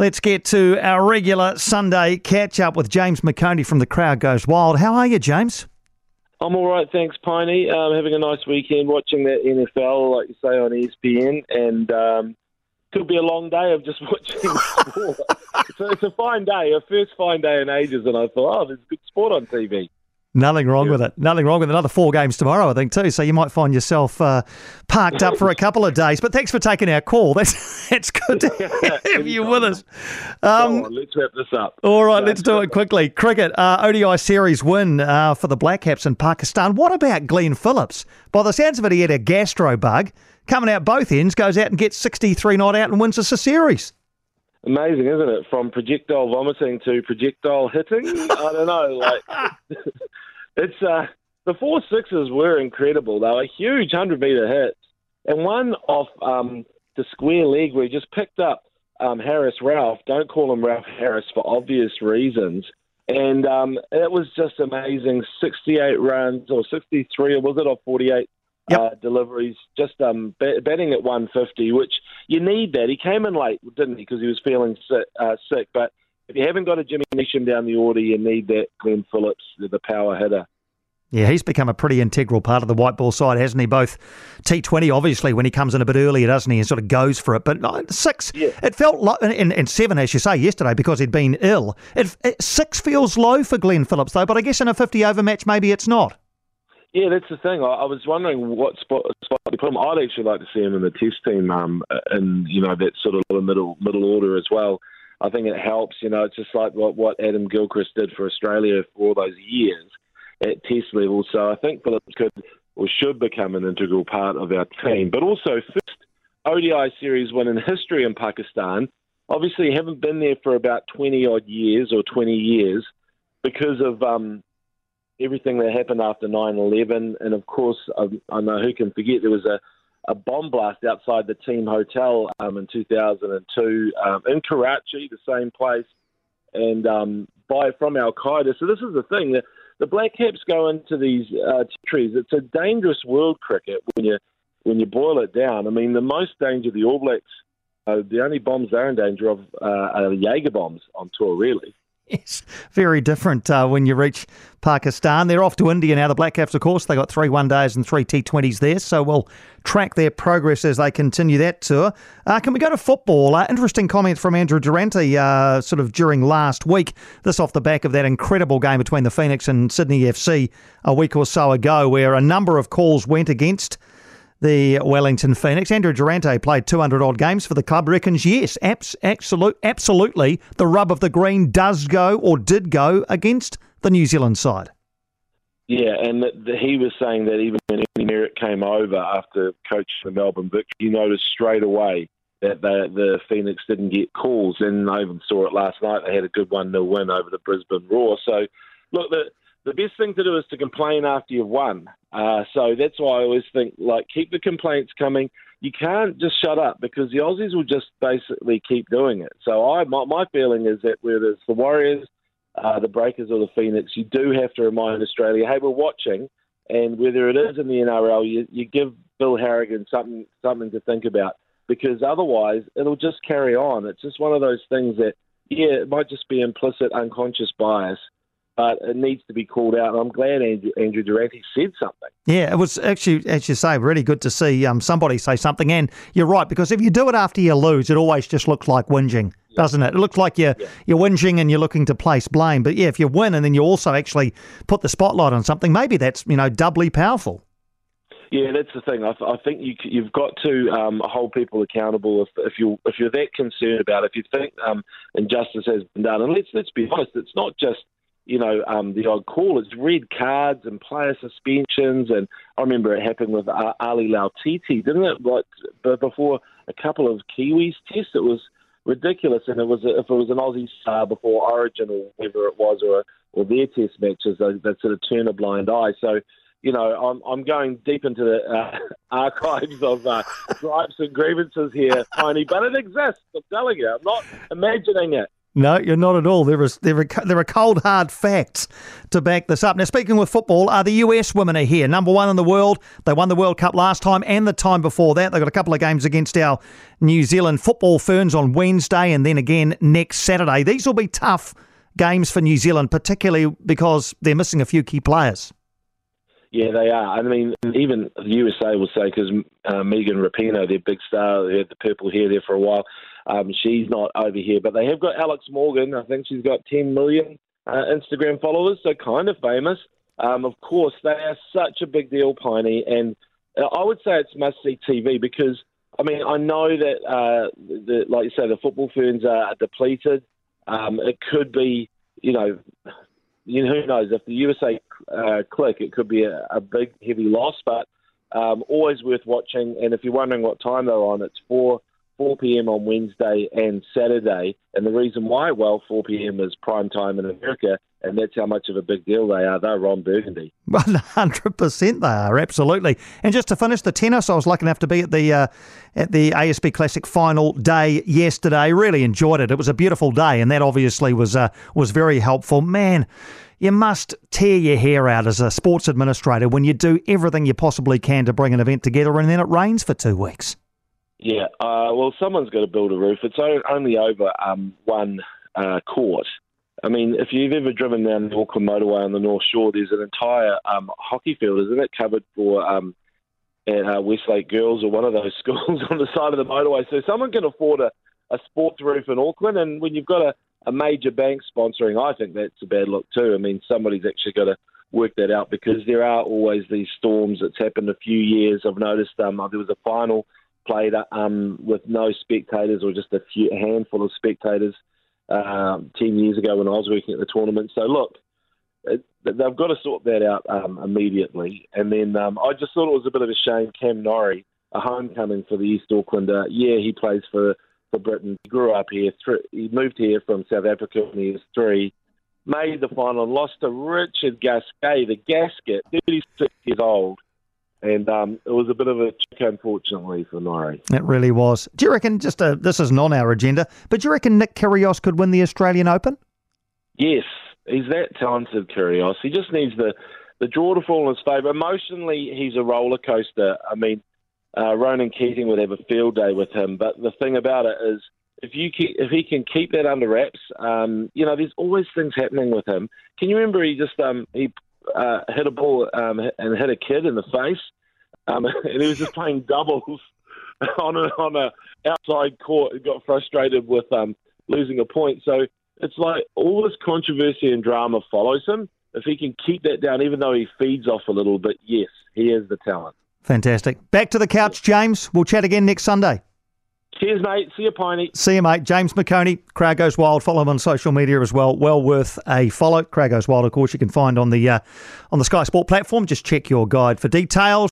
Let's get to our regular Sunday catch-up with James McOnie from The Crowd Goes Wild. How are you, James? I'm all right, thanks, Piney. Having a nice weekend watching the NFL, like you say, on ESPN. And could be a long day of just watching sport. So it's a fine day, a first fine day in ages. And I thought, oh, there's good sport on TV. Nothing wrong with it. Nothing wrong with another 4 games tomorrow, I think, too. So you might find yourself parked up for a couple of days. But thanks for taking our call. That's good to have you with us. Let's wrap this up. All right, let's do it quickly. Cricket, ODI series win for the Black Caps in Pakistan. What about Glenn Phillips? By the sounds of it, he had a gastro bug. Coming out both ends, goes out and gets 63 not out and wins us a series. Amazing, isn't it? From projectile vomiting to projectile hitting. I don't know. It's the 4 sixes were incredible. They were huge 100-metre hits, and one off the square leg where he just picked up Harris-Ralph. Don't call him Ralph Harris for obvious reasons. And it was just amazing. 68 runs or 63, or was it, or 48? Yep. Deliveries, just batting at 150, which you need that. He came in late, didn't he, because he was feeling sick. But if you haven't got a Jimmy Neesham down the order, you need that Glenn Phillips, the power hitter. Yeah, he's become a pretty integral part of the white ball side, hasn't he? Both T20, obviously, when he comes in a bit earlier, doesn't he, and sort of goes for it. But 6, it felt low, and 7, as you say, yesterday, because he'd been ill. 6 feels low for Glenn Phillips, though, but I guess in a 50-over match, maybe it's not. Yeah, that's the thing. I was wondering what spot they put him. I'd actually like to see him in the test team, and that sort of middle order as well. I think it helps. It's just like what Adam Gilchrist did for Australia for all those years at test level. So I think Phillips could or should become an integral part of our team. But also, first ODI series win in history in Pakistan. Obviously, haven't been there for about 20 years because of everything that happened after 9/11, and of course, I know who can forget, there was a bomb blast outside the team hotel in 2002 in Karachi, the same place, and from Al Qaeda. So this is the thing, the Black Caps go into these territories. It's a dangerous world, cricket, when you boil it down. I mean, the most danger the All Blacks, the only bombs they're in danger of are the Jaeger bombs on tour, really. Yes, very different when you reach Pakistan. They're off to India now, the Black Caps, of course. They got 3 one-days and 3 T20s there, so we'll track their progress as they continue that tour. Can we go to football? Interesting comments from Andrew Durante sort of during last week. This off the back of that incredible game between the Phoenix and Sydney FC a week or so ago, where a number of calls went against the Wellington Phoenix. Andrew Durante played 200-odd games for the club, reckons, yes, absolutely, the rub of the green does go or did go against the New Zealand side. Yeah, and he was saying that even when Merritt came over after coaching the Melbourne victory, you noticed straight away that the Phoenix didn't get calls, and I even saw it last night. They had a good 1-0 win over the Brisbane Roar. So, look, the best thing to do is to complain after you've won. So that's why I always think, keep the complaints coming. You can't just shut up because the Aussies will just basically keep doing it. So my feeling is that whether it's the Warriors, the Breakers or the Phoenix, you do have to remind Australia, hey, we're watching. And whether it is in the NRL, you give Bill Harrigan something to think about, because otherwise it'll just carry on. It's just one of those things that, it might just be implicit, unconscious bias. But it needs to be called out. I'm glad Andrew Durante said something. Yeah, it was actually, as you say, really good to see somebody say something. And you're right, because if you do it after you lose, it always just looks like whinging, doesn't it? It looks like you're whinging and you're looking to place blame. But yeah, if you win and then you also actually put the spotlight on something, maybe that's doubly powerful. Yeah, that's the thing. I think you've got to hold people accountable if you're that concerned about it. If you think injustice has been done, and let's be honest, it's not just the odd call. It's red cards and player suspensions. And I remember it happened with Ali Lautiti, didn't it? Before a couple of Kiwis tests, it was ridiculous. And if it was an Aussie star before Origin or whatever it was, or their test matches, they sort of turn a blind eye. So, I'm going deep into the archives of gripes and grievances here, Tony, but it exists. I'm telling you, I'm not imagining it. No, you're not at all. There are cold, hard facts to back this up. Now, speaking with football, the US women are here, number one in the world. They won the World Cup last time and the time before that. They've got a couple of games against our New Zealand football ferns on Wednesday and then again next Saturday. These will be tough games for New Zealand, particularly because they're missing a few key players. Yeah, they are. I mean, even the USA will say, because Megan Rapinoe, their big star, they had the purple hair there for a while, she's not over here. But they have got Alex Morgan. I think she's got 10 million Instagram followers, so kind of famous. Of course, they are such a big deal, Piney, and I would say it's must-see TV because, I mean, I know that, like you say, the football ferns are depleted. It could be, who knows, if the USA click, it could be a big, heavy loss, but always worth watching. And if you're wondering what time they're on, it's 4 p.m. on Wednesday and Saturday. And the reason why, well, 4 p.m. is prime time in America, and that's how much of a big deal they are. They're on Burgundy. 100% they are, absolutely. And just to finish the tennis, I was lucky enough to be at the ASB Classic final day yesterday. Really enjoyed it. It was a beautiful day, and that obviously was very helpful. Man, you must tear your hair out as a sports administrator when you do everything you possibly can to bring an event together, and then it rains for 2 weeks. Yeah, well, someone's got to build a roof. It's only over one court. I mean, if you've ever driven down the Auckland motorway on the North Shore, there's an entire hockey field, isn't it, covered for Westlake Girls or one of those schools on the side of the motorway. So someone can afford a sports roof in Auckland, and when you've got a major bank sponsoring, I think that's a bad look too. I mean, somebody's actually got to work that out because there are always these storms. It's happened a few years. I've noticed there was a final played with no spectators or just a handful of spectators 10 years ago when I was working at the tournament. So, look, they've got to sort that out immediately. And then I just thought it was a bit of a shame. Cam Norrie, a homecoming for the East Aucklander. Yeah, he plays for Britain. He grew up here. He moved here from South Africa when he was 3. Made the final and lost to Richard Gasquet, the Gasket, 36 years old. And it was a bit of a chick, unfortunately, for Norrie. It really was. Do you reckon, this isn't on our agenda, but do you reckon Nick Kyrgios could win the Australian Open? Yes, he's that talented, Kyrgios. He just needs the draw to fall in his favour. Emotionally, he's a roller coaster. I mean, Ronan Keating would have a field day with him, but the thing about it is, if he can keep that under wraps, there's always things happening with him. Can you remember he hit a ball and hit a kid in the face, and he was just playing doubles on a outside court and got frustrated with losing a point. So it's like all this controversy and drama follows him. If he can keep that down, even though he feeds off a little bit, yes, he has the talent. Fantastic. Back to the couch, James. We'll chat again next Sunday. Cheers, mate. See you, Piney. See you, mate. James McOnie, Crowd Goes Wild. Follow him on social media as well. Well worth a follow. Crowd Goes Wild, of course, you can find on the Sky Sport platform. Just check your guide for details.